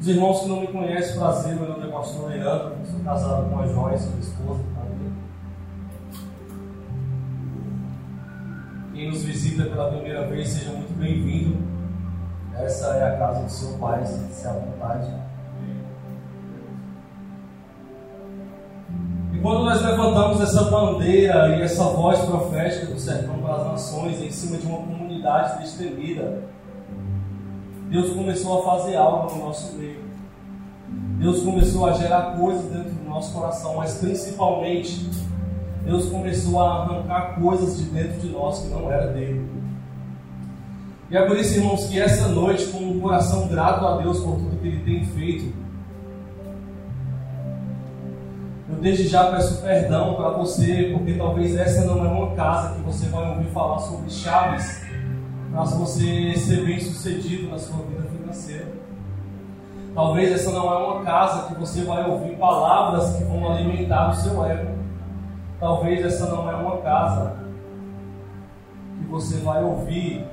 Os irmãos que não me conhecem, prazer, meu nome é Pastor Leandro, sou casado com a Joia, sua esposa, também. Quem nos visita pela primeira vez, seja muito bem-vindo. Essa é a casa do seu pai, se à vontade. E quando nós levantamos essa bandeira e essa voz profética do sertão para as nações, em cima de uma comunidade destemida, Deus começou a fazer algo no nosso meio. Deus começou a gerar coisas dentro do nosso coração, mas principalmente, Deus começou a arrancar coisas de dentro de nós que não era dele. E é por isso, irmãos, que essa noite, com um coração grato a Deus por tudo que Ele tem feito, eu desde já peço perdão para você, porque talvez essa não é uma casa que você vai ouvir falar sobre chaves para você ser bem sucedido na sua vida financeira. Talvez essa não é uma casa que você vai ouvir palavras que vão alimentar o seu ego. Talvez essa não é uma casa que você vai ouvir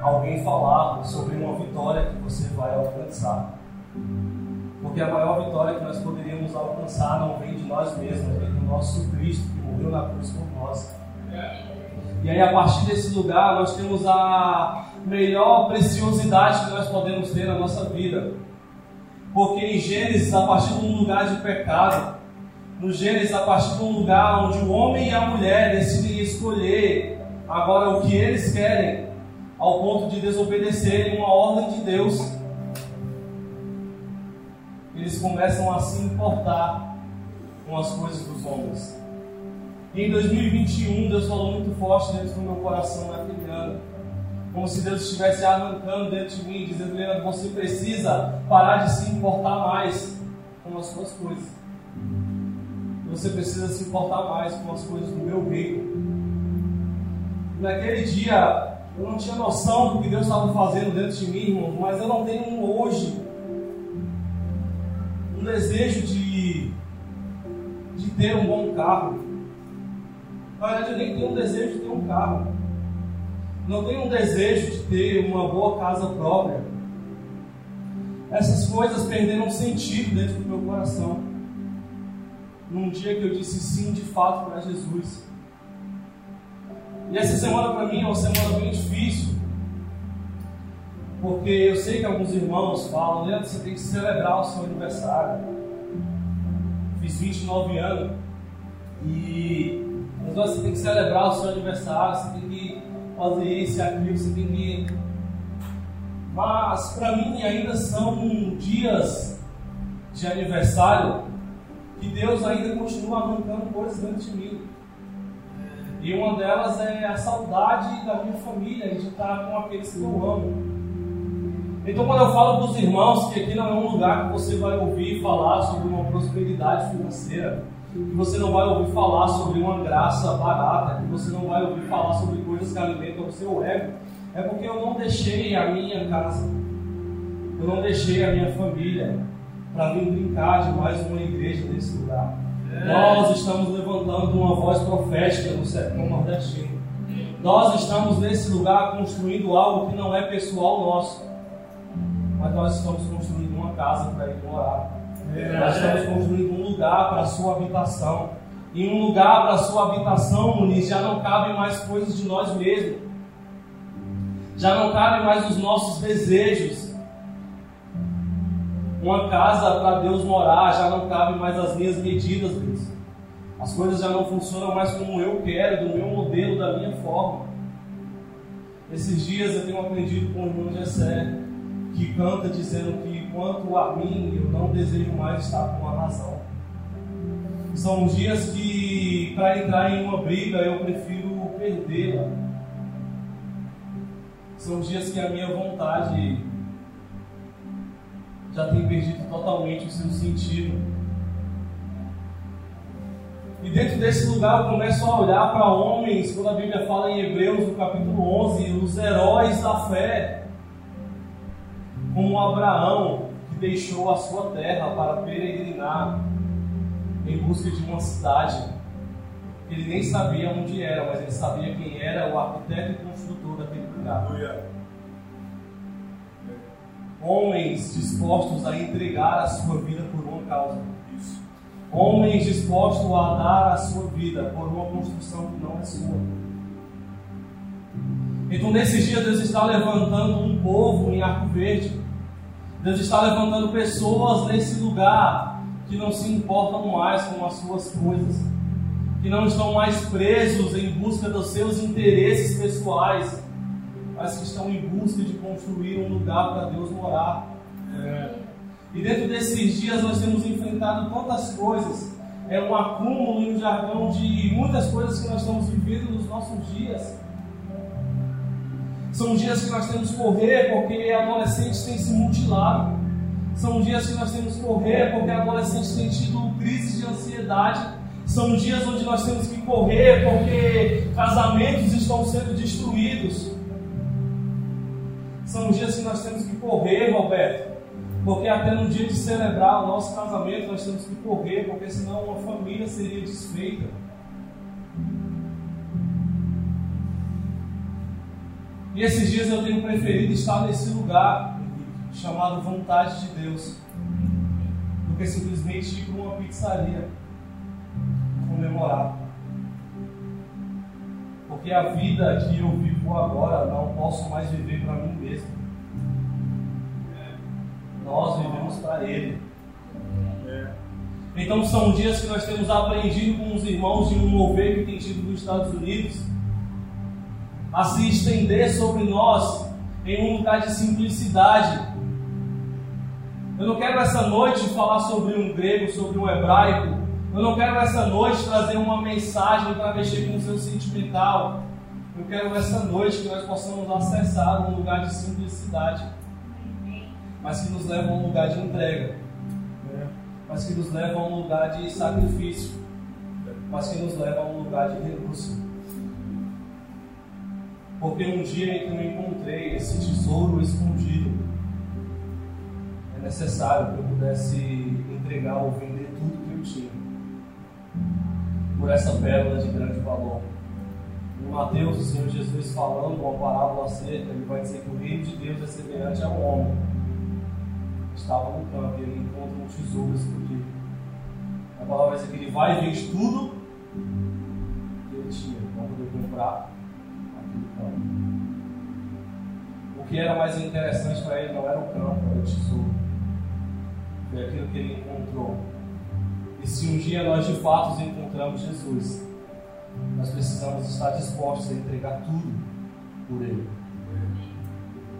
alguém falar sobre uma vitória que você vai alcançar. Porque a maior vitória que nós poderíamos alcançar não vem de nós mesmos, vem do nosso Cristo que morreu na cruz por nós. E aí, a partir desse lugar, nós temos a melhor preciosidade que nós podemos ter na nossa vida. Porque em Gênesis, a partir de um lugar de pecado, no Gênesis, a partir de um lugar onde o homem e a mulher decidem escolher agora o que eles querem, ao ponto de desobedecerem uma ordem de Deus, eles começam a se importar com as coisas dos homens. Em 2021, Deus falou muito forte dentro do meu coração naquele ano. Como se Deus estivesse arrancando dentro de mim, dizendo: Leandro, você precisa parar de se importar mais com as suas coisas. Você precisa se importar mais com as coisas do meu reino. Naquele dia, eu não tinha noção do que Deus estava fazendo dentro de mim, irmão, mas eu não tenho hoje um desejo de ter um bom carro. Na verdade, eu nem tenho um desejo de ter um carro. Não tenho um desejo de ter uma boa casa própria. Essas coisas perderam sentido dentro do meu coração. Num dia que eu disse sim de fato para Jesus. E essa semana para mim é uma semana bem difícil. Porque eu sei que alguns irmãos falam: Leandro, você tem que celebrar o seu aniversário. Fiz 29 anos. Mas você tem que celebrar o seu aniversário, você tem que fazer isso e aquilo, você tem que... Mas para mim ainda são dias de aniversário que Deus ainda continua arrancando coisas dentro de mim. E uma delas é a saudade da minha família e de estar com aqueles que eu amo. Então, quando eu falo para os irmãos que aqui não é um lugar que você vai ouvir falar sobre uma prosperidade financeira, que você não vai ouvir falar sobre uma graça barata, que você não vai ouvir falar sobre coisas que alimentam o seu ego, é porque eu não deixei a minha casa, eu não deixei a minha família para vir brincar de mais uma igreja nesse lugar. Nós estamos levantando uma voz profética no sertão nordestino. Nós estamos nesse lugar construindo algo que não é pessoal nosso, mas nós estamos construindo uma casa para ir morar. Nós estamos construindo um lugar para a sua habitação. E um lugar para a sua habitação, Muniz, já não cabem mais coisas de nós mesmos. Já não cabem mais os nossos desejos. Uma casa para Deus morar, já não cabem mais as minhas medidas, Deus. As coisas já não funcionam mais como eu quero, do meu modelo, da minha forma. Esses dias eu tenho aprendido com o irmão Jessé, que canta dizendo que quanto a mim, eu não desejo mais estar com a razão. São os dias que, para entrar em uma briga, eu prefiro perdê-la. São os dias que a minha vontade já tem perdido totalmente o seu sentido. E dentro desse lugar eu começo a olhar para homens, quando a Bíblia fala em Hebreus, no capítulo 11, os heróis da fé. Como Abraão, que deixou a sua terra para peregrinar em busca de uma cidade. Ele nem sabia onde era, mas ele sabia quem era o arquiteto e construtor daquele lugar. Homens dispostos a entregar a sua vida por uma causa. Isso. Homens dispostos a dar a sua vida por uma construção que não é sua. Então, nesses dias, Deus está levantando um povo em Arco Verde. Deus está levantando pessoas nesse lugar que não se importam mais com as suas coisas, que não estão mais presos em busca dos seus interesses pessoais, mas que estão em busca de construir um lugar para Deus morar. E dentro desses dias nós temos enfrentado tantas coisas, é um acúmulo e um jargão de muitas coisas que nós estamos vivendo nos nossos dias. São dias que nós temos que correr porque adolescentes têm se mutilado. São dias que nós temos que correr porque adolescentes têm tido crises de ansiedade. São dias onde nós temos que correr porque casamentos estão sendo destruídos. São dias que nós temos que correr, Roberto, porque até no dia de celebrar o nosso casamento nós temos que correr, porque senão uma família seria desfeita. E esses dias eu tenho preferido estar nesse lugar chamado Vontade de Deus, do que simplesmente ir para uma pizzaria comemorar. Porque a vida que eu vivo agora não posso mais viver para mim mesmo. Nós vivemos para Ele. Então são dias que nós temos aprendido com os irmãos de um mover que tem tido nos Estados Unidos a se estender sobre nós em um lugar de simplicidade. Eu não quero essa noite falar sobre um grego, sobre um hebraico. Eu não quero essa noite trazer uma mensagem para mexer com o seu sentimental. Eu quero essa noite que nós possamos acessar um lugar de simplicidade, mas que nos leva a um lugar de entrega, mas que nos leva a um lugar de sacrifício, mas que nos leva a um lugar de renúncia. Porque um dia em que eu encontrei esse tesouro escondido, é necessário que eu pudesse entregar ou vender tudo que eu tinha por essa pérola de grande valor. Em Mateus, o Senhor Jesus falando uma parábola acerca, ele vai dizer que o reino de Deus é semelhante ao homem. Estava no campo e ele encontra um tesouro escondido. A palavra vai dizer que ele vai e vende tudo que ele tinha para poder comprar aquele campo. O que era mais interessante para ele não era o campo, era o tesouro. Foi aquilo que ele encontrou. E se um dia nós de fato encontramos Jesus, nós precisamos estar dispostos a entregar tudo por Ele.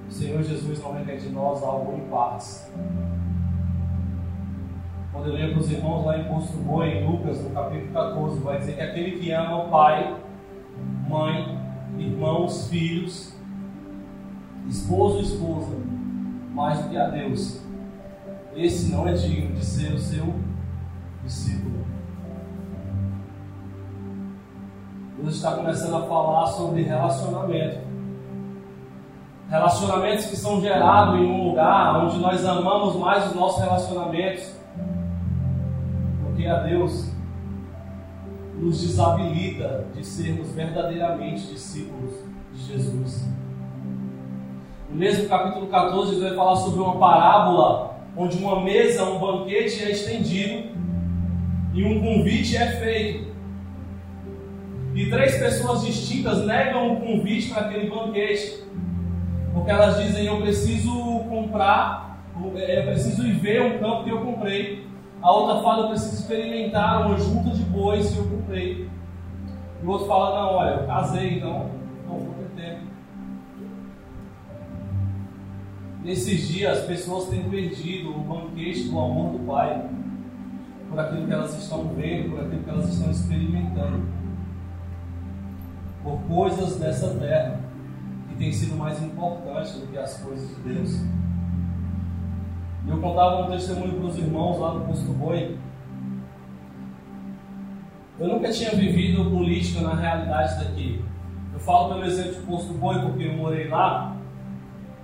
O Senhor Jesus não requer de nós algo em partes. Quando eu lembro os irmãos lá em Posto Boa, em Lucas, no capítulo 14, vai dizer que aquele que ama o pai, mãe, irmãos, filhos, esposo ou esposa, mais do que a Deus, esse não é digno de ser o seu discípulo. Deus está começando a falar sobre relacionamento. Relacionamentos que são gerados em um lugar onde nós amamos mais os nossos relacionamentos, porque a Deus nos desabilita de sermos verdadeiramente discípulos de Jesus. No mesmo capítulo 14, Jesus vai falar sobre uma parábola onde uma mesa, um banquete é estendido e um convite é feito. E três pessoas distintas negam o convite para aquele banquete, porque elas dizem: eu preciso comprar, eu preciso ir ver um campo que eu comprei. A outra fala: eu preciso experimentar uma junta de bois que eu comprei. E o outro fala: não, olha, eu casei, então não vou ter tempo. Nesses dias as pessoas têm perdido o banquete do amor do Pai, por aquilo que elas estão vendo, por aquilo que elas estão experimentando, por coisas dessa terra que tem sido mais importante do que as coisas de Deus. E eu contava um testemunho para os irmãos lá no Posto Boi. Eu nunca tinha vivido política na realidade daqui. Eu falo pelo exemplo do Posto Boi porque eu morei lá,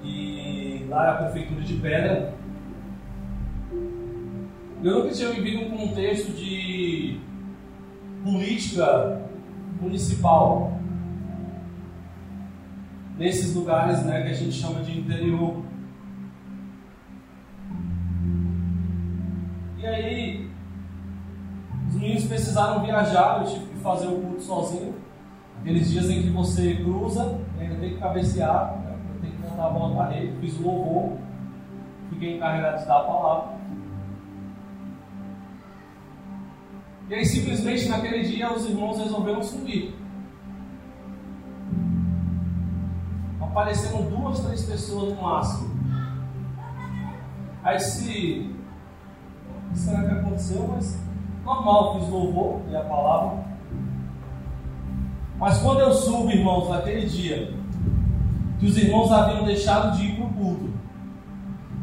e lá é a prefeitura de Pedra. Eu nunca tinha vivido um contexto de política municipal nesses lugares, né, que a gente chama de interior. E aí, os meninos precisaram viajar, eu tive que fazer o culto sozinho. Aqueles dias em que você cruza, ainda tem que cabecear, né? Eu tenho que mandar a bola para ele, fiz o louvor, fiquei encarregado de dar a palavra. E aí, simplesmente, naquele dia, os irmãos resolveram sumir. Apareceram 2, 3 pessoas no máximo. Aí disse, o que será que aconteceu? Mas normal, fiz louvor e a palavra. Mas quando eu subo, irmãos, naquele dia, que os irmãos haviam deixado de ir para o culto,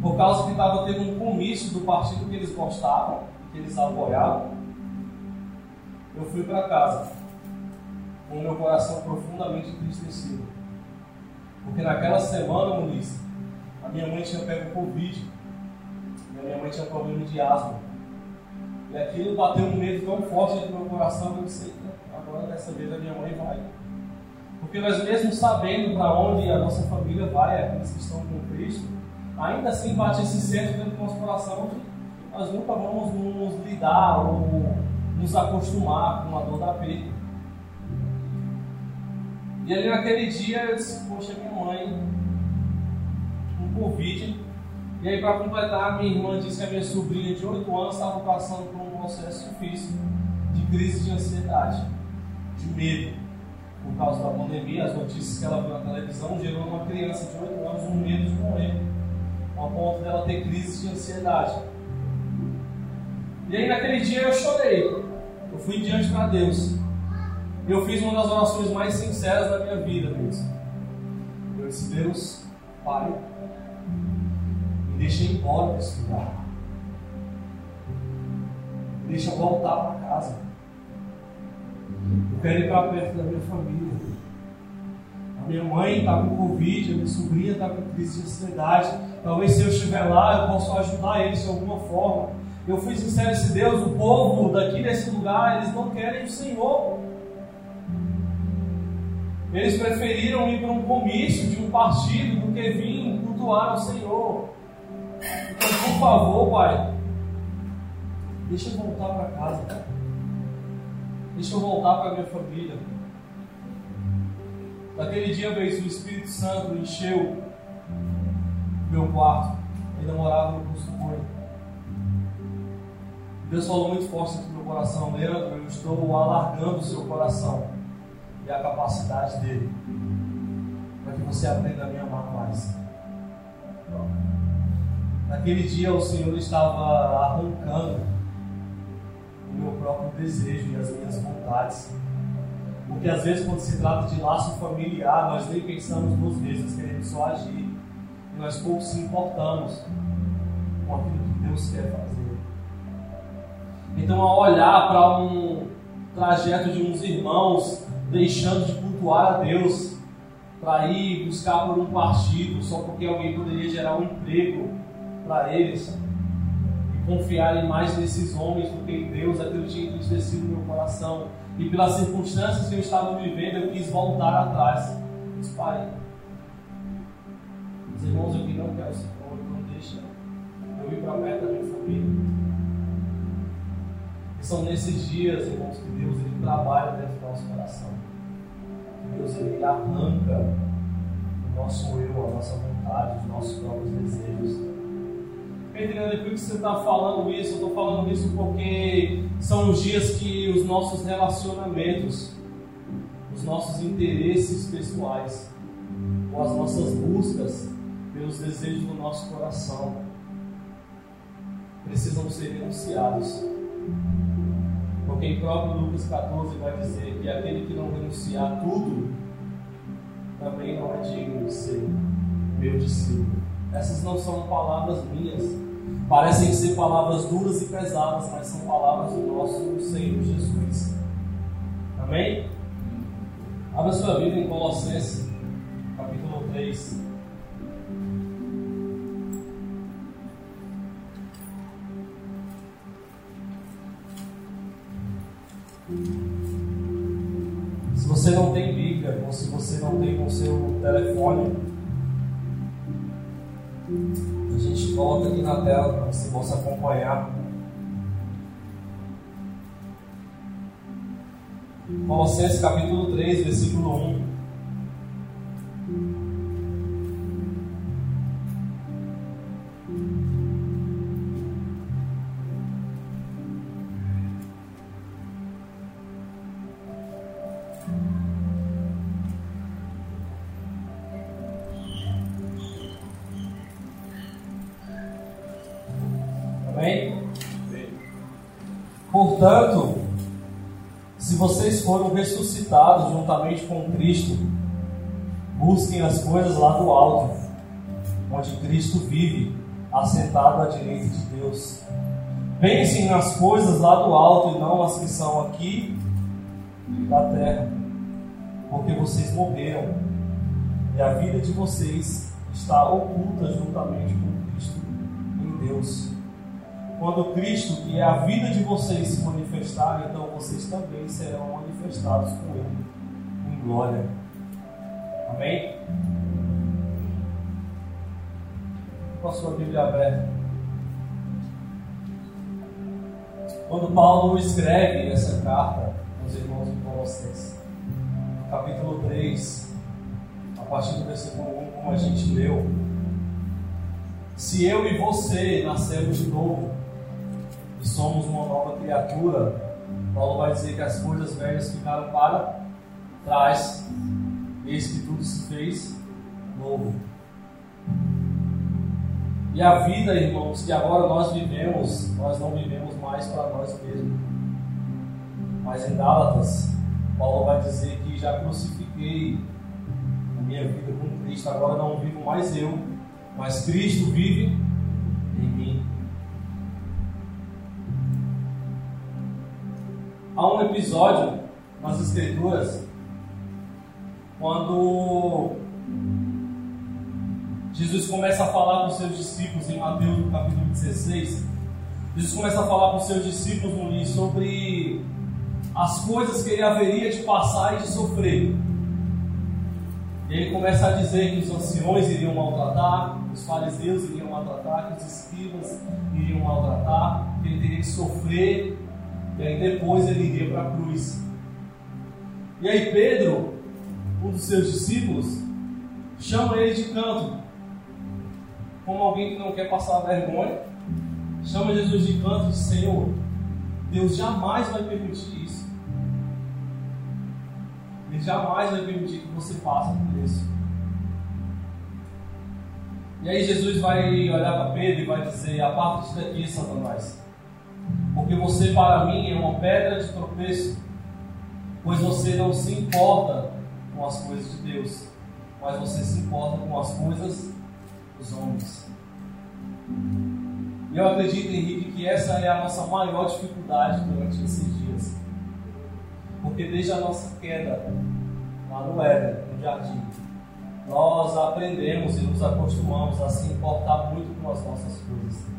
por causa que estava tendo um comício do partido que eles gostavam, que eles apoiavam, eu fui para casa, com o meu coração profundamente entristecido. Porque naquela semana, Muniz, a minha mãe tinha pego Covid, e a minha mãe tinha problema de asma. E aquilo bateu um medo tão forte no meu coração que eu disse, agora dessa vez a minha mãe vai. Porque nós mesmo sabendo para onde a nossa família vai, aqueles que estão com Cristo, ainda assim bate esse sentimento dentro do nosso coração de nós nunca vamos nos lidar ou nos acostumar com a dor da perda. E ali naquele dia eu disse, poxa, minha mãe com Covid. E aí, para completar, minha irmã disse que a minha sobrinha de 8 anos estava passando por um processo difícil de crise de ansiedade, de medo. Por causa da pandemia, as notícias que ela viu na televisão gerou uma criança de 8 anos um medo de morrer, ao ponto dela ter crise de ansiedade. E aí naquele dia eu chorei, eu fui diante para Deus. Eu fiz uma das orações mais sinceras da minha vida, Deus. Eu disse, Deus, Pai, me deixa ir embora para esse lugar. Me deixa voltar para casa. Eu quero ir para perto da minha família. A minha mãe está com Covid, a minha sobrinha está com crise de ansiedade. Talvez se eu estiver lá, eu possa ajudar eles de alguma forma. Eu fui sincero, disse, Deus, o povo daqui desse lugar, eles não querem o Senhor. Eles preferiram ir para um comício de um partido do que vir cultuar o Senhor. Então, por favor, Pai, deixa eu voltar para casa, cara. Deixa eu voltar para a minha família. Naquele dia, o Espírito Santo encheu meu quarto. Ainda morava no Posto Boa. Deus falou muito forte no meu coração, Leandro, eu estou alargando o seu coração e a capacidade dele, para que você aprenda a me amar mais. Naquele dia o Senhor estava arrancando o meu próprio desejo e as minhas vontades, porque às vezes quando se trata de laço familiar, nós nem pensamos 2 vezes, nós queremos só agir, e nós pouco se importamos com aquilo que Deus quer fazer. Então, ao olhar para um trajeto de uns irmãos deixando de cultuar a Deus para ir buscar por um partido só porque alguém poderia gerar um emprego para eles e confiarem mais nesses homens do que em Deus, aquilo tinha entristecido no meu coração. E pelas circunstâncias que eu estava vivendo, eu quis voltar atrás. Mas, Pai, os irmãos, eu que não quero esse povo, não deixa eu ir para perto da minha família. São nesses dias, irmãos, que Deus ele trabalha dentro do nosso coração. Que Deus ele arranca o nosso eu, a nossa vontade, os nossos próprios desejos. Pedro, depois que você está falando isso, eu estou falando isso porque são os dias que os nossos relacionamentos, os nossos interesses pessoais, ou as nossas buscas pelos desejos do nosso coração precisam ser renunciados. Porque o próprio Lucas 14 vai dizer que aquele que não renunciar tudo também não é digno de ser meu discípulo. Essas não são palavras minhas, parecem ser palavras duras e pesadas, mas são palavras do nosso Senhor Jesus. Amém? Abra sua Bíblia em Colossenses, capítulo 3. Se você não tem Bíblia, ou se você não tem o seu telefone, a gente coloca aqui na tela para que você possa acompanhar Colossenses capítulo 3, versículo 1. Portanto, se vocês foram ressuscitados juntamente com Cristo, busquem as coisas lá do alto, onde Cristo vive, assentado à direita de Deus. Pensem nas coisas lá do alto e não as que são aqui da terra, porque vocês morreram e a vida de vocês está oculta juntamente com Cristo em Deus. Quando Cristo, que é a vida de vocês, se manifestar, então vocês também serão manifestados com Ele em glória. Amém? Com a sua Bíblia aberta. Quando Paulo escreve essa carta aos irmãos de Colossenses, no capítulo 3, a partir do versículo 1, como a gente leu, se eu e você nascermos de novo, e somos uma nova criatura, Paulo vai dizer que as coisas velhas ficaram para trás, eis que tudo se fez novo. E a vida, irmãos, que agora nós vivemos, nós não vivemos mais para nós mesmos. Mas em Gálatas, Paulo vai dizer que já crucifiquei a minha vida com Cristo, agora não vivo mais eu, mas Cristo vive em mim. Há um episódio nas Escrituras quando Jesus começa a falar com seus discípulos em Mateus no capítulo 16. Jesus começa a falar com seus discípulos no livro sobre as coisas que ele haveria de passar e de sofrer. Ele começa a dizer que os anciões iriam maltratar, os fariseus iriam maltratar, que os escribas iriam maltratar, que ele teria que sofrer. E aí depois ele iria para a cruz. E aí Pedro, um dos seus discípulos, chama ele de canto. Como alguém que não quer passar vergonha, chama Jesus de canto e diz: Senhor, Deus jamais vai permitir isso. Ele jamais vai permitir que você passe por isso. E aí Jesus vai olhar para Pedro e vai dizer: aparta-te daqui, Satanás, porque você para mim é uma pedra de tropeço, pois você não se importa com as coisas de Deus, mas você se importa com as coisas dos homens. E eu acredito, Henrique, que essa é a nossa maior dificuldade durante esses dias, porque desde a nossa queda lá no Éden, no jardim, nós aprendemos e nos acostumamos a se importar muito com as nossas coisas.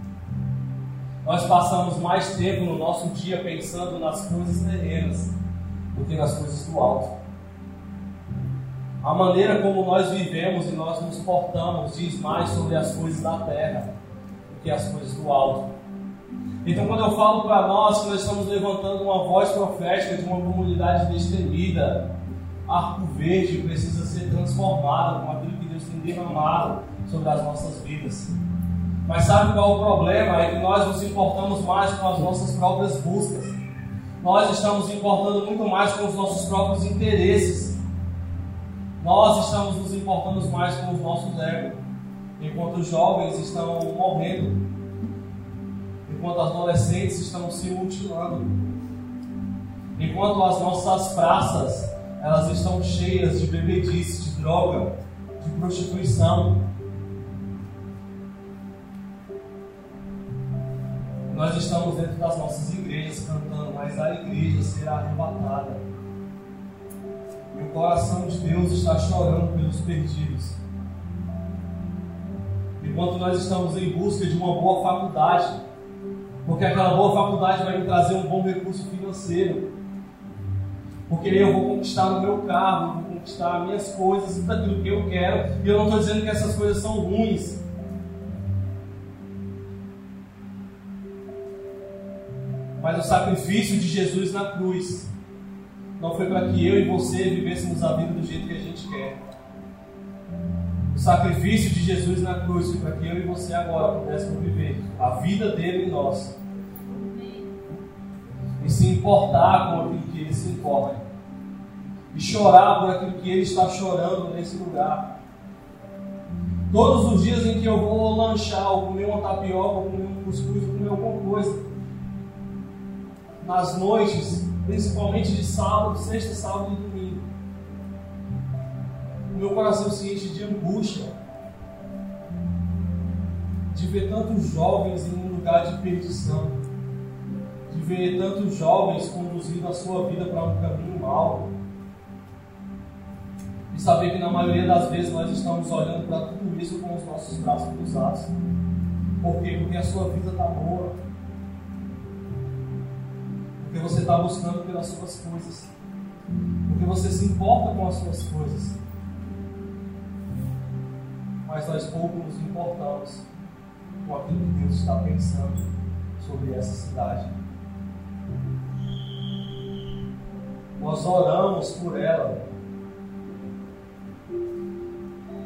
Nós passamos mais tempo no nosso dia pensando nas coisas terrenas do que nas coisas do alto. A maneira como nós vivemos e nós nos portamos diz mais sobre as coisas da terra do que as coisas do alto. Então, quando eu falo para nós que nós estamos levantando uma voz profética de uma comunidade destemida, Arco Verde precisa ser transformada com aquilo que Deus tem derramado sobre as nossas vidas. Mas sabe qual é o problema? É que nós nos importamos mais com as nossas próprias buscas. Nós estamos importando muito mais com os nossos próprios interesses. Nós estamos nos importando mais com os nossos egos. Enquanto os jovens estão morrendo. Enquanto as adolescentes estão se mutilando. Enquanto as nossas praças, elas estão cheias de bebedice, de droga, de prostituição. Nós estamos dentro das nossas igrejas cantando, mas a igreja será arrebatada. E o coração de Deus está chorando pelos perdidos. Enquanto nós estamos em busca de uma boa faculdade, porque aquela boa faculdade vai me trazer um bom recurso financeiro, porque eu vou conquistar o meu carro, vou conquistar minhas coisas, tudo aquilo que eu quero. E eu não estou dizendo que essas coisas são ruins. Mas o sacrifício de Jesus na cruz não foi para que eu e você vivêssemos a vida do jeito que a gente quer. O sacrifício de Jesus na cruz foi para que eu e você agora pudéssemos viver a vida dele em nós. E se importar com aquilo que ele se importa. E chorar por aquilo que ele está chorando nesse lugar. Todos os dias em que eu vou lanchar, ou comer uma tapioca, ou comer um cuscuz, ou comer alguma coisa. Nas noites, principalmente de sábado, sexta, sábado e domingo. O meu coração se enche de angústia. De ver tantos jovens em um lugar de perdição. De ver tantos jovens conduzindo a sua vida para um caminho mau. E saber que na maioria das vezes nós estamos olhando para tudo isso com os nossos braços cruzados. Por quê? Porque a sua vida está boa. Porque você está buscando pelas suas coisas. Porque você se importa com as suas coisas. Mas nós pouco nos importamos com aquilo que Deus está pensando sobre essa cidade. Nós oramos por ela.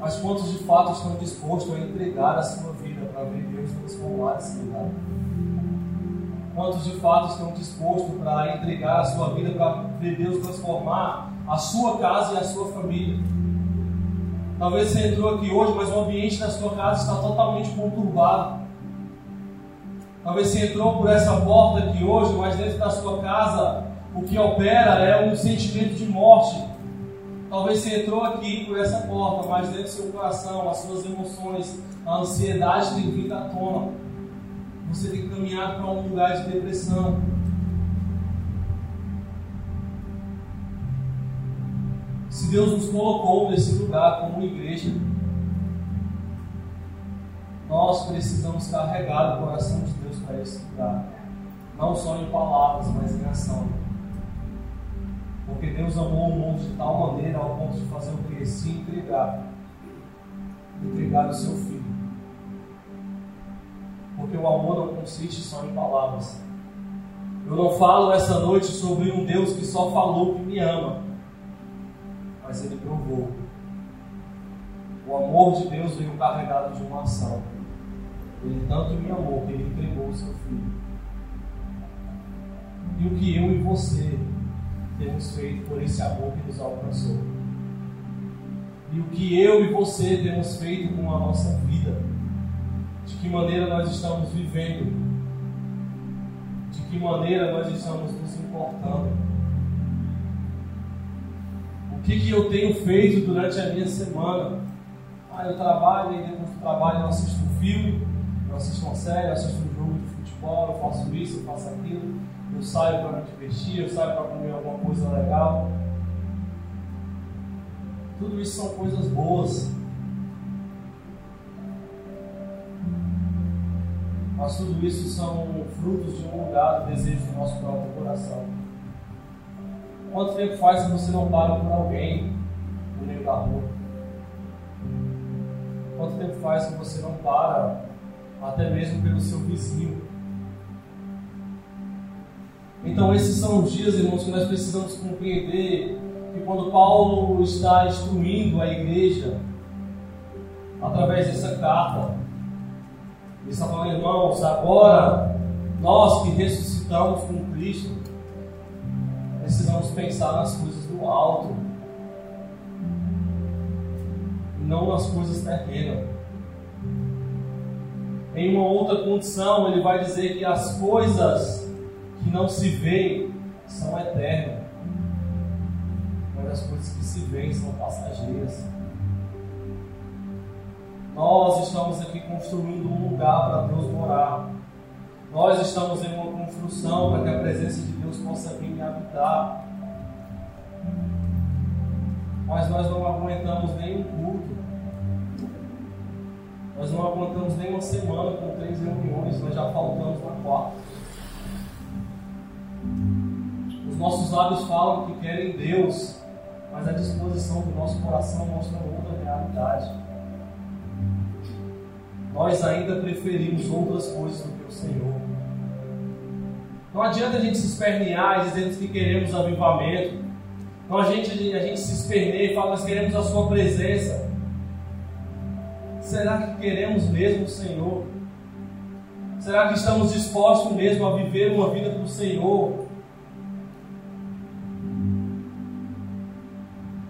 Mas quantos de fato estão dispostos a entregar a sua vida para ver Deus transformar esse lugar? Quantos de fato estão dispostos para entregar a sua vida para ver Deus transformar a sua casa e a sua família? Talvez você entrou aqui hoje, mas o ambiente da sua casa está totalmente conturbado. Talvez você entrou por essa porta aqui hoje, mas dentro da sua casa o que opera é um sentimento de morte. Talvez você entrou aqui por essa porta, mas dentro do seu coração, as suas emoções, a ansiedade tem vindo à tona. Você tem caminhado para um lugar de depressão. Se Deus nos colocou nesse lugar como igreja, nós precisamos carregar o coração de Deus para esse lugar. Não só em palavras, mas em ação. Porque Deus amou o mundo de tal maneira ao ponto de fazer o quê? Se entregar. Entregar o seu filho. Porque o amor não consiste só em palavras. Eu não falo essa noite sobre um Deus que só falou que me ama. Mas ele provou. O amor de Deus veio carregado de uma ação. Ele tanto me amou que ele entregou o seu filho. E o que eu e você temos feito por esse amor que nos alcançou. E o que eu e você temos feito com a nossa vida. De que maneira nós estamos vivendo. De que maneira nós estamos nos importando. O que eu tenho feito durante a minha semana. Eu trabalho, e dentro do trabalho eu assisto um filme, eu assisto uma série, eu assisto um jogo de futebol, eu faço isso, eu faço aquilo. Eu saio para me divertir, eu saio para comer alguma coisa legal. Tudo isso são coisas boas. Mas tudo isso são frutos de um lugar do desejo do nosso próprio coração. Quanto tempo faz que você não para por alguém no meio da rua? Quanto tempo faz que você não para até mesmo pelo seu vizinho? Então esses são os dias, irmãos, que nós precisamos compreender que quando Paulo está instruindo a igreja através dessa carta, ele está falando, irmãos, agora nós que ressuscitamos com Cristo precisamos pensar nas coisas do alto e não nas coisas terrenas. Em uma outra condição ele vai dizer que as coisas que não se veem são eternas, mas as coisas que se veem são passageiras. Nós estamos aqui construindo um lugar para Deus morar. Nós estamos em uma construção para que a presença de Deus possa vir e habitar. Mas nós não aguentamos nem um culto. Nós não aguentamos nem uma semana com 3 reuniões. Nós já faltamos na 4ª. Os nossos lábios falam que querem Deus, mas a disposição do nosso coração mostra outra realidade. Nós ainda preferimos outras coisas do que o Senhor. Não adianta a gente se espernear e dizer que queremos avivamento, Então a gente se esperneia e fala, nós queremos a sua presença. Será que queremos mesmo o Senhor? Será que estamos dispostos mesmo a viver uma vida para o Senhor?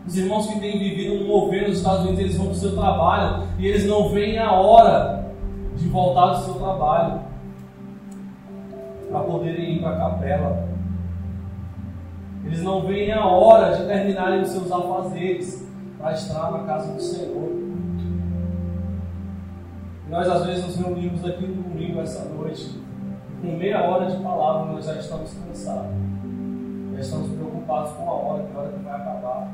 Os irmãos que têm vivido um mover nos Estados Unidos, eles vão para o seu trabalho e eles não veem a hora de voltar do seu trabalho para poderem ir para a capela. Eles não veem a hora de terminarem os seus afazeres para estar na casa do Senhor. E nós às vezes nos reunimos aqui no domingo essa noite, com meia hora de palavra nós já estamos cansados, já estamos preocupados com a hora, que vai acabar.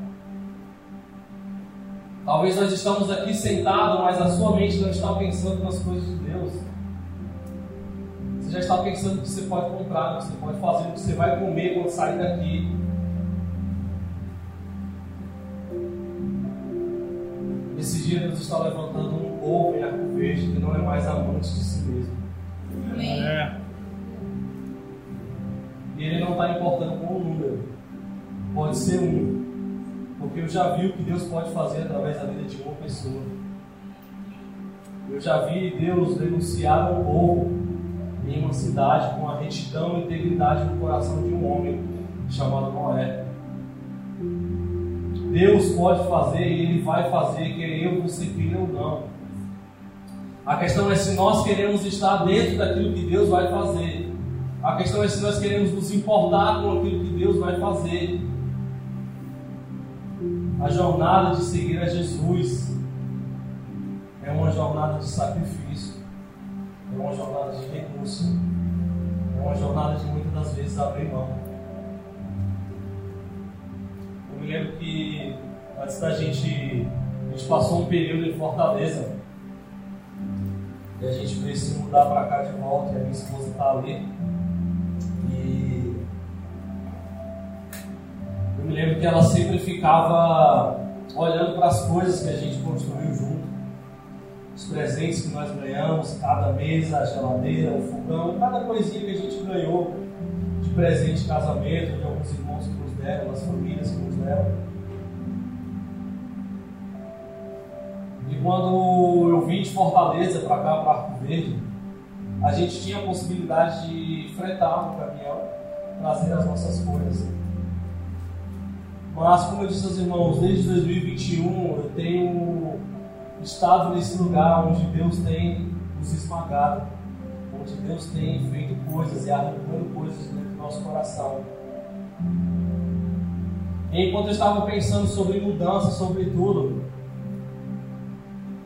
Talvez nós estamos aqui sentados, mas a sua mente não está pensando nas coisas de Deus. Você já está pensando no que você pode comprar, no que você pode fazer, no que você vai comer quando sair daqui. Esse dia Deus está levantando um povo em Arco Verde que não é mais amante de si mesmo. Amém. É. E ele não está importando com o número. Pode ser um. Porque eu já vi o que Deus pode fazer através da vida de uma pessoa. Eu já vi Deus denunciar um povo em uma cidade com a retidão e integridade no coração de um homem chamado Noé. Deus pode fazer e Ele vai fazer, quer eu, você queira ou não. A questão é se nós queremos estar dentro daquilo que Deus vai fazer. A questão é se nós queremos nos importar com aquilo que Deus vai fazer. A jornada de seguir a Jesus é uma jornada de sacrifício, é uma jornada de recurso, é uma jornada de muitas das vezes abrir mão. Eu me lembro que antes da a gente passou um período em Fortaleza e a gente veio se mudar para cá de volta e a minha esposa está ali. Eu lembro que ela sempre ficava olhando para as coisas que a gente construiu junto, os presentes que nós ganhamos, cada mesa, a geladeira, o fogão, cada coisinha que a gente ganhou de presente de casamento, de alguns irmãos que nos deram, das famílias que nos deram. E quando eu vim de Fortaleza para cá, para Arco Verde, a gente tinha a possibilidade de fretar um caminhão, trazer as nossas coisas. Mas, como eu disse aos irmãos, desde 2021 eu tenho estado nesse lugar onde Deus tem nos esmagado, onde Deus tem feito coisas e arrancando coisas dentro do nosso coração. Enquanto eu estava pensando sobre mudança, sobre tudo,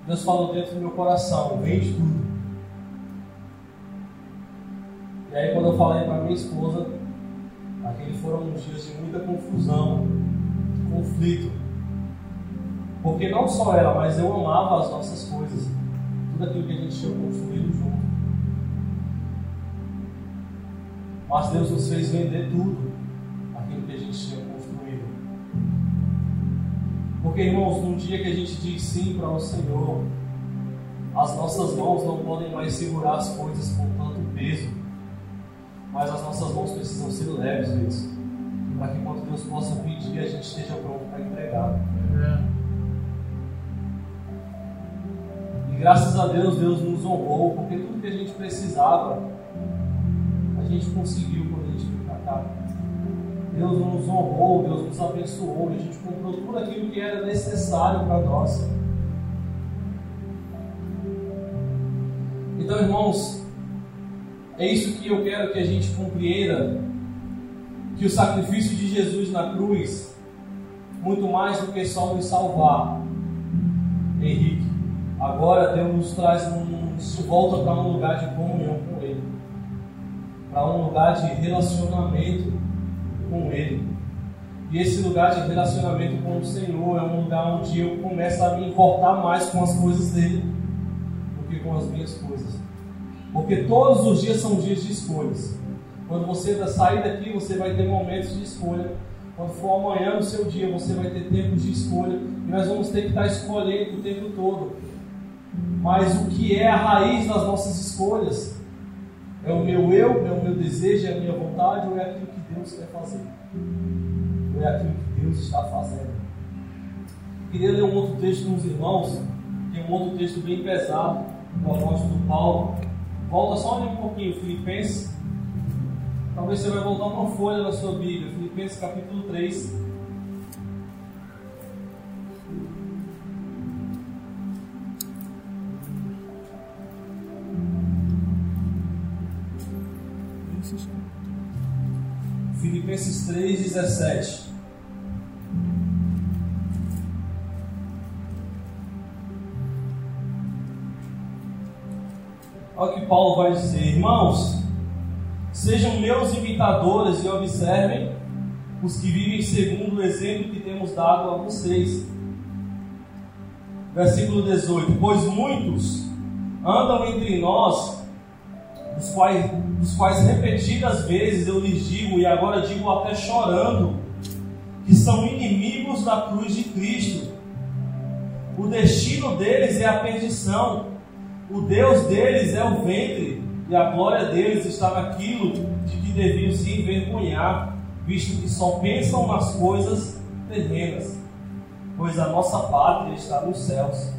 Deus falou dentro do meu coração: vende tudo. E aí, quando eu falei para minha esposa, aqueles foram uns dias de muita confusão, conflito, porque não só ela, mas eu amava as nossas coisas, tudo aquilo que a gente tinha construído junto, mas Deus nos fez vender tudo aquilo que a gente tinha construído, porque, irmãos, num dia que a gente diz sim para o Senhor, as nossas mãos não podem mais segurar as coisas com tanto peso, mas as nossas mãos precisam ser leves mesmo, para que quando Deus possa pedir, a gente esteja pronto para entregar. E graças a Deus, Deus nos honrou, porque tudo que a gente precisava, a gente conseguiu quando a gente veio para cá. Deus nos honrou, Deus nos abençoou, a gente comprou tudo aquilo que era necessário para nós. Então, irmãos, é isso que eu quero que a gente compreenda, que o sacrifício de Jesus na cruz, muito mais do que só nos salvar, Henrique, agora Deus nos traz, nos volta para um lugar de comunhão com Ele, para um lugar de relacionamento com Ele. E esse lugar de relacionamento com o Senhor é um lugar onde eu começo a me importar mais com as coisas dele do que com as minhas coisas, porque todos os dias são dias de escolhas. Quando você sair daqui, você vai ter momentos de escolha. Quando for amanhã no seu dia, você vai ter tempos de escolha. E nós vamos ter que estar escolhendo o tempo todo. Mas o que é a raiz das nossas escolhas? É o meu desejo, é a minha vontade ou é aquilo que Deus quer fazer? é aquilo que Deus está fazendo. Queria ler um outro texto com os irmãos, que é um outro texto bem pesado do apóstolo Paulo. Volta só um pouquinho, Filipenses. Talvez você vai voltar uma folha na sua Bíblia, Filipenses capítulo 3. Filipenses 3:17. Olha o que Paulo vai dizer: irmãos, sejam meus imitadores e observem os que vivem segundo o exemplo que temos dado a vocês. Versículo 18: pois muitos andam entre nós, os quais repetidas vezes eu lhes digo, e agora digo até chorando, que são inimigos da cruz de Cristo. O destino deles é a perdição, o Deus deles é o ventre, e a glória deles está naquilo de que deviam se envergonhar, visto que só pensam nas coisas terrenas. Pois a nossa pátria está nos céus,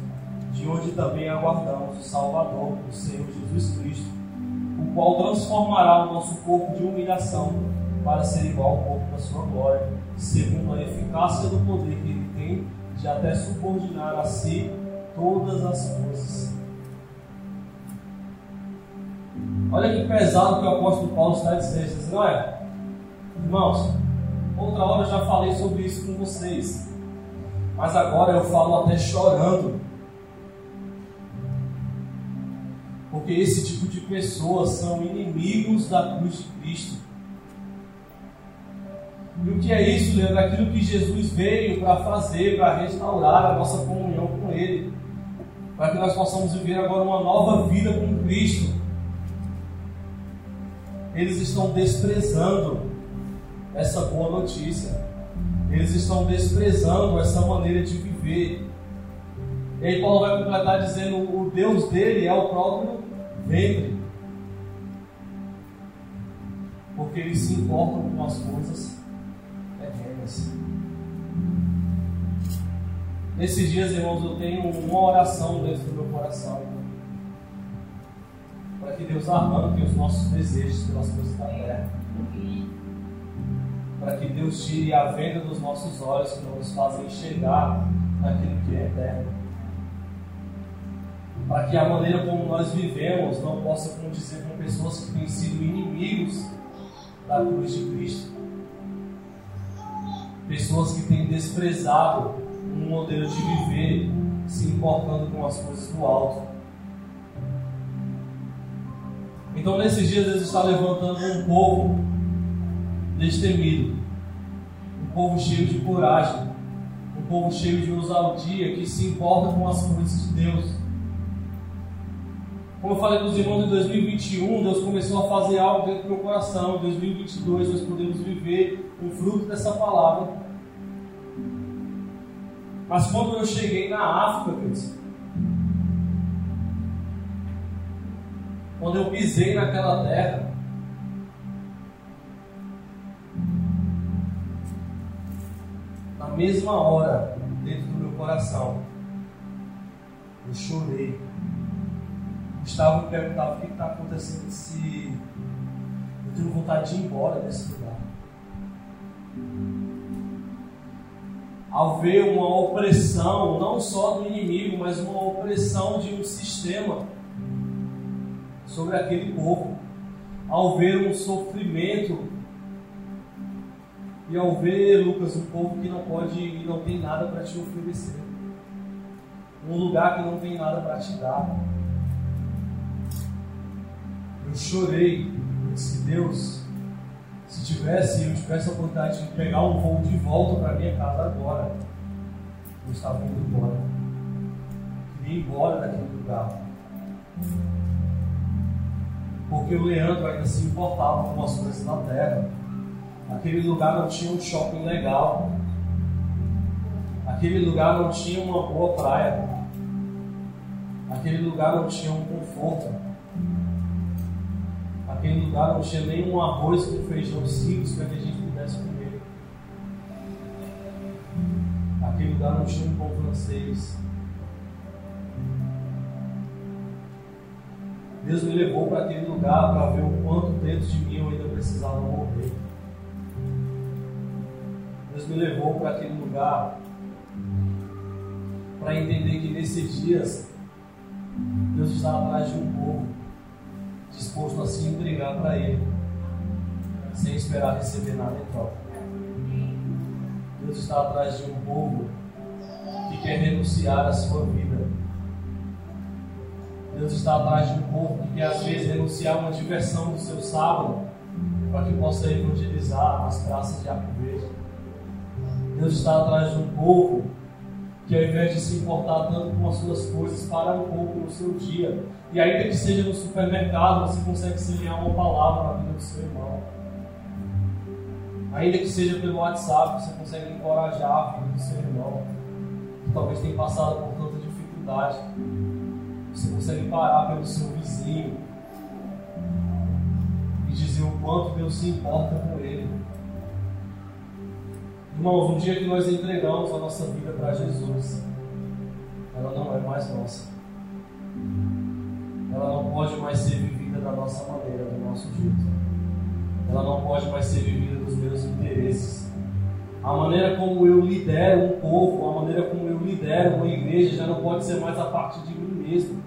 de onde também aguardamos o Salvador, o Senhor Jesus Cristo, o qual transformará o nosso corpo de humilhação para ser igual ao corpo da sua glória, segundo a eficácia do poder que ele tem de até subordinar a si todas as coisas. Olha que pesado que o apóstolo Paulo está dizendo, não é? Irmãos, outra hora eu já falei sobre isso com vocês, mas agora eu falo até chorando, porque esse tipo de pessoas são inimigos da cruz de Cristo. E o que é isso, Leandro? Aquilo que Jesus veio para fazer, para restaurar a nossa comunhão com Ele, para que nós possamos viver agora uma nova vida com Cristo. Eles estão desprezando essa boa notícia. Eles estão desprezando essa maneira de viver. E aí Paulo vai completar dizendo: o Deus dele é o próprio ventre, porque eles se importam com as coisas terrenas. Nesses dias, irmãos, eu tenho uma oração dentro do meu coração, para que Deus arranque os nossos desejos pelas coisas da terra, para que Deus tire a venda dos nossos olhos que não nos fazem enxergar naquilo que é eterno, para que a maneira como nós vivemos não possa condizer com pessoas que têm sido inimigos da cruz de Cristo, pessoas que têm desprezado um modelo de viver se importando com as coisas do alto. Então, nesses dias, Deus está levantando um povo destemido, um povo cheio de coragem, um povo cheio de ousadia, que se importa com as coisas de Deus. Como eu falei para os irmãos, em 2021, Deus começou a fazer algo dentro do meu coração. Em 2022, nós podemos viver o fruto dessa palavra. Mas quando eu cheguei na África, quando eu pisei naquela terra, na mesma hora, dentro do meu coração, eu chorei. Gustavo me perguntava: o que está acontecendo se eu tenho vontade de ir embora desse lugar? Ao ver uma opressão, não só do inimigo, mas uma opressão de um sistema sobre aquele povo, ao ver um sofrimento e ao ver, Lucas, um povo que não pode e não tem nada para te oferecer, um lugar que não tem nada para te dar, eu chorei. Eu disse: Deus, se eu tivesse a vontade de pegar um voo de volta para minha casa agora, eu estava indo embora, queria ir embora daquele lugar. Porque o Leandro ainda se importava com as coisas na terra. Aquele lugar não tinha um shopping legal. Aquele lugar não tinha uma boa praia. Aquele lugar não tinha um conforto. Aquele lugar não tinha nem um arroz com feijão simples para que a gente pudesse comer. Aquele lugar não tinha um pão francês. Deus me levou para aquele lugar para ver o quanto dentro de mim eu ainda precisava morrer. Deus me levou para aquele lugar para entender que nesses dias Deus estava atrás de um povo disposto a se entregar para Ele, sem esperar receber nada em troca. Deus está atrás de um povo que quer renunciar à sua vida. Deus está atrás de um povo que quer, às vezes, renunciar a uma diversão do seu sábado para que possa evangelizar as praças de Arco Verde. Deus está atrás de um povo que, ao invés de se importar tanto com as suas coisas, para um pouco no seu dia. E ainda que seja no supermercado, você consegue semear uma palavra na vida do seu irmão. Ainda que seja pelo WhatsApp, você consegue encorajar a vida do seu irmão, que talvez tenha passado por tanta dificuldade. Você consegue parar pelo seu vizinho e dizer o quanto Deus se importa com ele. Irmãos, um dia que nós entregamos a nossa vida para Jesus, ela não é mais nossa. Ela não pode mais ser vivida da nossa maneira, do nosso jeito. Ela não pode mais ser vivida dos meus interesses. A maneira como eu lidero um povo, a maneira como eu lidero uma igreja já não pode ser mais a parte de mim mesmo.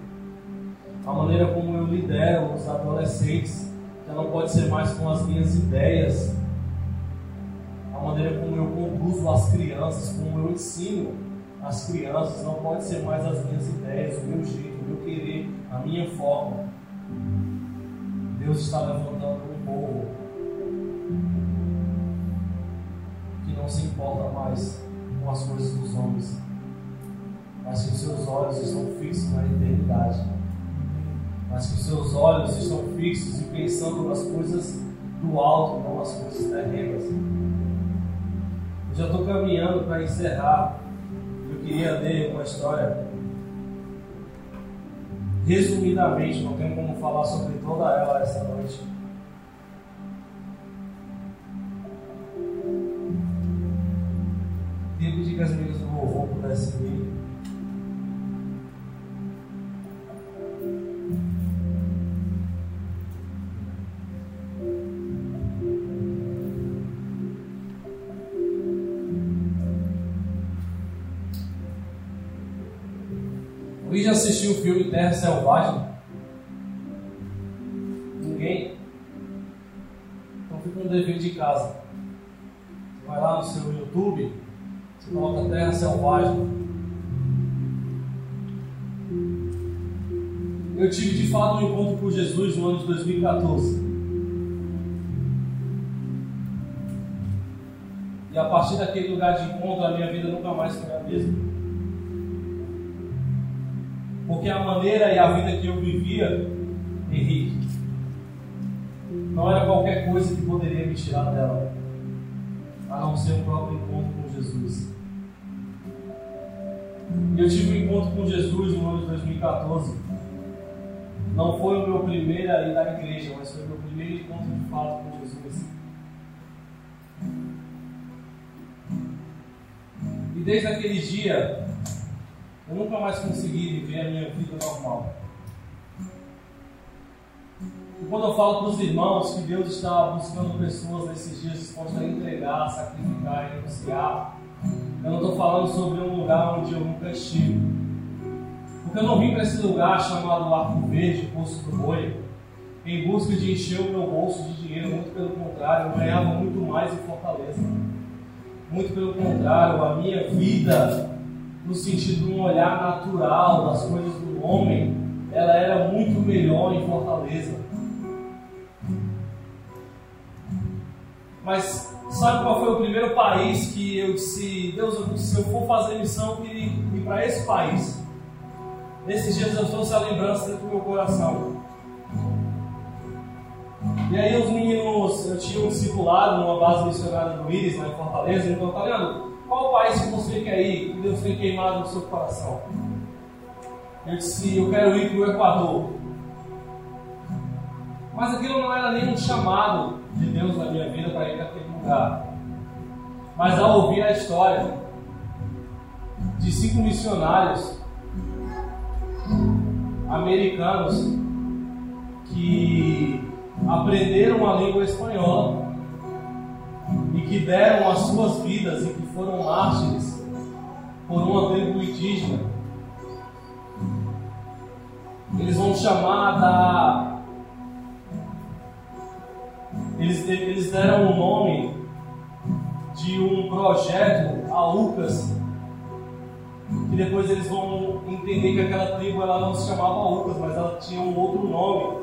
A maneira como eu lidero os adolescentes já não pode ser mais com as minhas ideias. A maneira como eu conduzo as crianças, como eu ensino as crianças, não pode ser mais as minhas ideias, o meu jeito, o meu querer, a minha forma. Deus está levantando um povo que não se importa mais com as coisas dos homens, mas que os seus olhos estão fixos na eternidade, mas que os seus olhos estão fixos e pensando nas coisas do alto, não nas coisas terrenas. Já estou caminhando para encerrar. Eu queria ler uma história resumidamente, não tenho como falar sobre toda ela essa noite. Queria pedir que as meninas do vovô pudessem vir. Alguém já assistiu o filme Terra Selvagem? Ninguém? Então fica um dever de casa. Você vai lá no seu YouTube, você coloca Terra Selvagem. Eu tive de fato um encontro com Jesus no ano de 2014. E a partir daquele lugar de encontro, a minha vida nunca mais foi a mesma. Porque a maneira e a vida que eu vivia, Henrique, não era qualquer coisa que poderia me tirar dela, a não ser o próprio encontro com Jesus. Eu tive um encontro com Jesus no ano de 2014. Não foi o meu primeiro ali da igreja, mas foi o meu primeiro encontro de fato com Jesus. E desde aquele dia, eu nunca mais consegui viver a minha vida normal. E quando eu falo para os irmãos que Deus está buscando pessoas nesses dias dispostas a entregar, sacrificar, renunciar, eu não estou falando sobre um lugar onde eu nunca estive. Porque eu não vim para esse lugar chamado Arco Verde, Posto Boa, em busca de encher o meu bolso de dinheiro. Muito pelo contrário, eu ganhava muito mais em Fortaleza. Muito pelo contrário, a minha vida, no sentido de um olhar natural das coisas do homem, ela era muito melhor em Fortaleza. Mas sabe qual foi o primeiro país que eu disse: Deus, se eu for fazer missão, eu queria ir para esse país? Nesses dias eu trouxe a lembrança dentro do meu coração. E aí os meninos, eu tinha um discipulado numa base missionária do Iris, lá em Fortaleza, então tá vendo? Qual país que você quer ir, que Deus tem queimado no seu coração? Eu disse: eu quero ir para o Equador. Mas aquilo não era nenhum chamado de Deus na minha vida para ir para aquele lugar. Mas ao ouvir a história, de 5 missionários americanos que aprenderam a língua espanhola e que deram as suas vidas e que foram mártires por uma tribo indígena. Eles vão chamar da... Eles deram o nome de um projeto, Aucas, que depois eles vão entender que aquela tribo ela não se chamava Aucas, mas ela tinha um outro nome.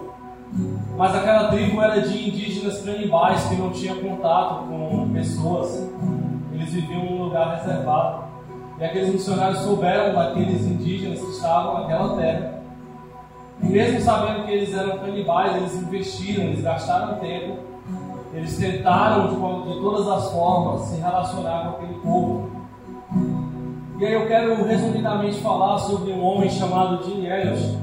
Mas aquela tribo era de indígenas canibais que não tinha contato com pessoas. Eles viviam em um lugar reservado. E aqueles missionários souberam daqueles indígenas que estavam naquela terra. E mesmo sabendo que eles eram canibais, eles investiram, eles gastaram tempo. Eles tentaram de todas as formas se relacionar com aquele povo. E aí eu quero resumidamente falar sobre um homem chamado Jim Edwards.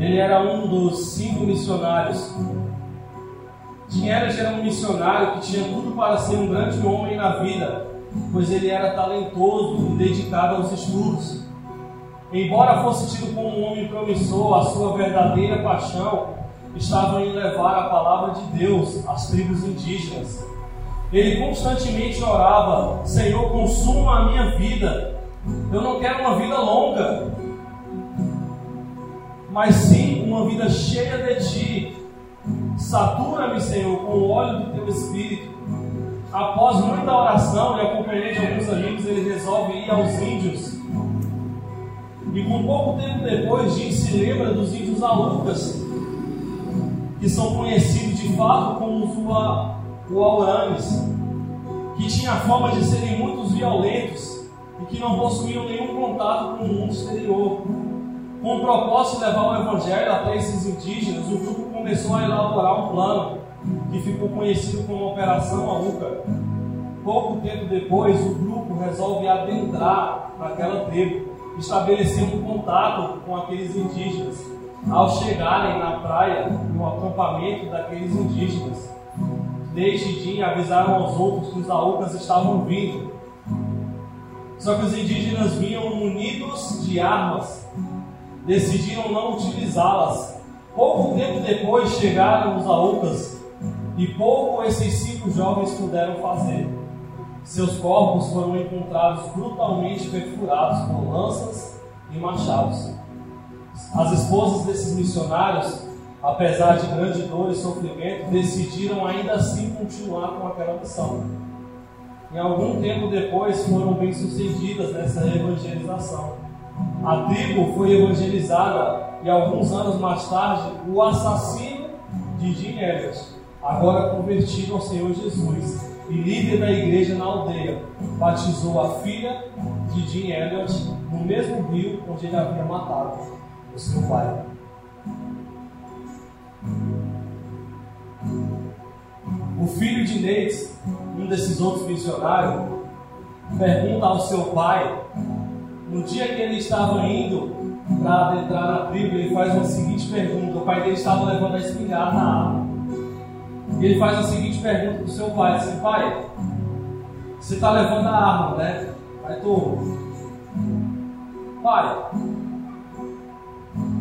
Ele era um dos 5 missionários. Jim Edwards era um missionário que tinha tudo para ser um grande homem na vida, pois ele era talentoso e dedicado aos estudos. Embora fosse tido como um homem promissor, a sua verdadeira paixão estava em levar a palavra de Deus às tribos indígenas. Ele constantemente orava: Senhor, consuma a minha vida. Eu não quero uma vida longa, mas sim uma vida cheia de Ti. Satura-me, Senhor, com o óleo do Teu Espírito. Após muita oração, e acompanhei de alguns amigos, ele resolve ir aos índios. E com pouco tempo depois, Jim se lembra dos índios Aucas, que são conhecidos de fato como o Aurames, que tinha a fama de serem muitos violentos e que não possuíam nenhum contato com o mundo exterior. Com o propósito de levar o evangelho até esses indígenas, o grupo começou a elaborar um plano que ficou conhecido como Operação Auca. Pouco tempo depois, o grupo resolve adentrar naquela tribo, estabelecendo contato com aqueles indígenas. Ao chegarem na praia, no acampamento daqueles indígenas, desde dia avisaram aos outros que os Aucas estavam vindo. Só que os indígenas vinham munidos de armas. Decidiram não utilizá-las. Pouco tempo depois chegaram os Aucas, e pouco esses 5 jovens puderam fazer. Seus corpos foram encontrados brutalmente perfurados com lanças e machados. As esposas desses missionários, apesar de grande dor e sofrimento, decidiram ainda assim continuar com aquela missão. E algum tempo depois foram bem sucedidas nessa evangelização. A tribo foi evangelizada e alguns anos mais tarde, o assassino de Jim Edwards, agora convertido ao Senhor Jesus e líder da igreja na aldeia, batizou a filha de Jim Edwards no mesmo rio onde ele havia matado o seu pai. O filho de Neitz, um desses outros missionários, pergunta ao seu pai. No dia que ele estava indo para adentrar na tribo, ele faz a seguinte pergunta. O pai dele estava levando a espingarda na água. Ele faz a seguinte pergunta para o seu pai. Diz: pai, você está levando a arma, né? Aí tu... pai,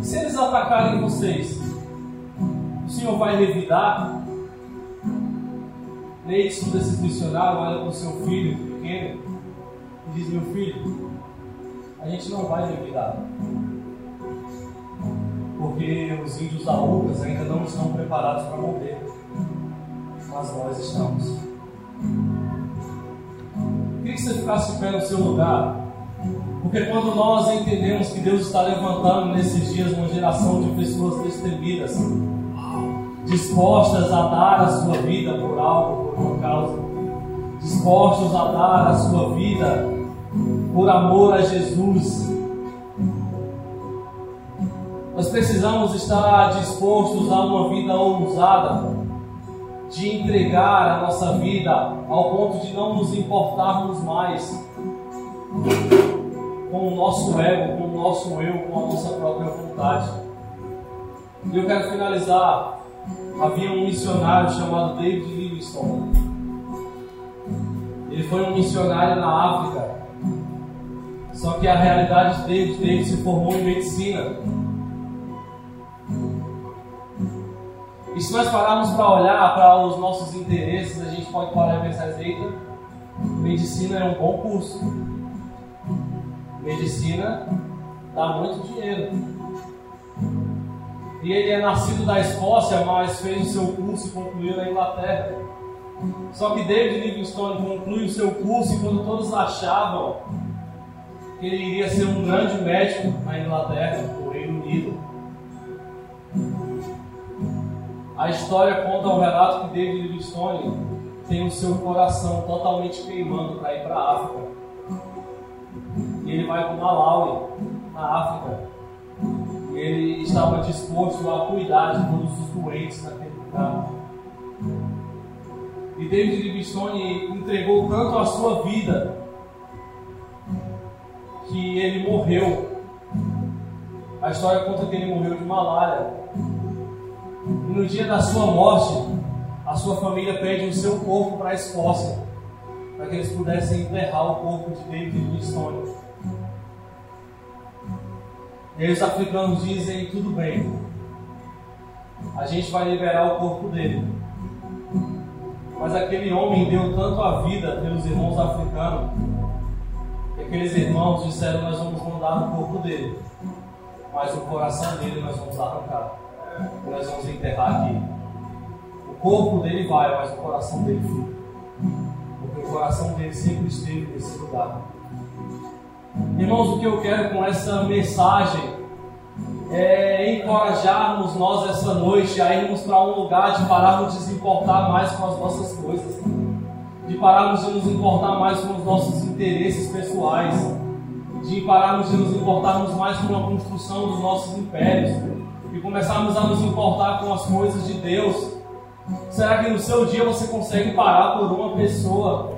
se eles atacarem vocês, o senhor vai revidar? Neitz, um desses missionários, olha para o seu filho pequeno e diz: meu filho, a gente não vai revidar, porque os índios Aucas ainda não estão preparados para morrer, mas nós estamos. Queria que você ficasse de pé no seu lugar, porque quando nós entendemos que Deus está levantando nesses dias uma geração de pessoas destemidas, dispostas a dar a sua vida por algo, por uma causa, dispostos a dar a sua vida por amor a Jesus. Nós precisamos estar dispostos a uma vida ousada, de entregar a nossa vida ao ponto de não nos importarmos mais com o nosso ego, com o nosso eu, com a nossa própria vontade. E eu quero finalizar. Havia um missionário chamado David Livingstone. Ele foi um missionário na África Só que a realidade dele, David se formou em medicina. E se nós pararmos para olhar para os nossos interesses, a gente pode parar e pensar, eita, medicina é um bom curso. Medicina dá muito dinheiro. E ele é nascido da Escócia, mas fez o seu curso e concluiu na Inglaterra. Só que David Livingstone conclui o seu curso e quando todos achavam que ele iria ser um grande médico na Inglaterra, no Reino Unido. A história conta o relato que David Livingstone tem o seu coração totalmente queimando para ir para a África. E ele vai para o Malawi, na África. Ele estava disposto a cuidar de todos os doentes naquele lugar. E David Livingstone entregou tanto a sua vida que ele morreu. A história conta que ele morreu de malária. E no dia da sua morte, a sua família pede o seu corpo para a Escócia, para que eles pudessem enterrar o corpo de David Livingstone. E os africanos dizem, tudo bem, a gente vai liberar o corpo dele. Mas aquele homem deu tanto a vida pelos irmãos africanos, que aqueles irmãos disseram, nós vamos mandar o corpo dele, mas o coração dele nós vamos arrancar, nós vamos enterrar aqui. O corpo dele vai, mas o coração dele fica, porque o coração dele sempre esteve nesse lugar. Irmãos, o que eu quero com essa mensagem é encorajarmos nós essa noite a irmos para um lugar de pararmos de nos importar mais com as nossas coisas, de pararmos de nos importar mais com os nossos interesses pessoais, de pararmos de nos importarmos mais com a construção dos nossos impérios e começarmos a nos importar com as coisas de Deus. Será que no seu dia você consegue parar por uma pessoa?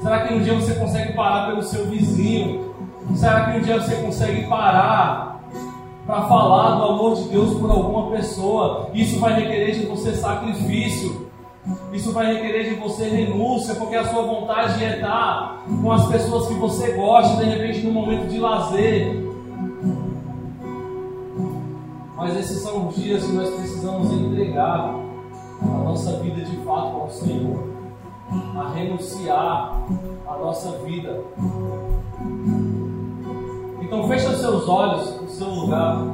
Será que no dia você consegue parar pelo seu vizinho? Será que um dia você consegue parar para falar do amor de Deus por alguma pessoa? Isso vai requerer de você sacrifício. Isso vai requerer de você renúncia, porque a sua vontade é estar com as pessoas que você gosta, de repente num momento de lazer. Mas esses são os dias que nós precisamos entregar a nossa vida de fato ao Senhor, a renunciar a nossa vida. Então feche os seus olhos no seu lugar.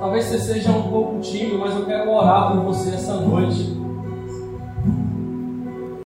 Talvez você seja um pouco tímido, mas eu quero orar por você essa noite.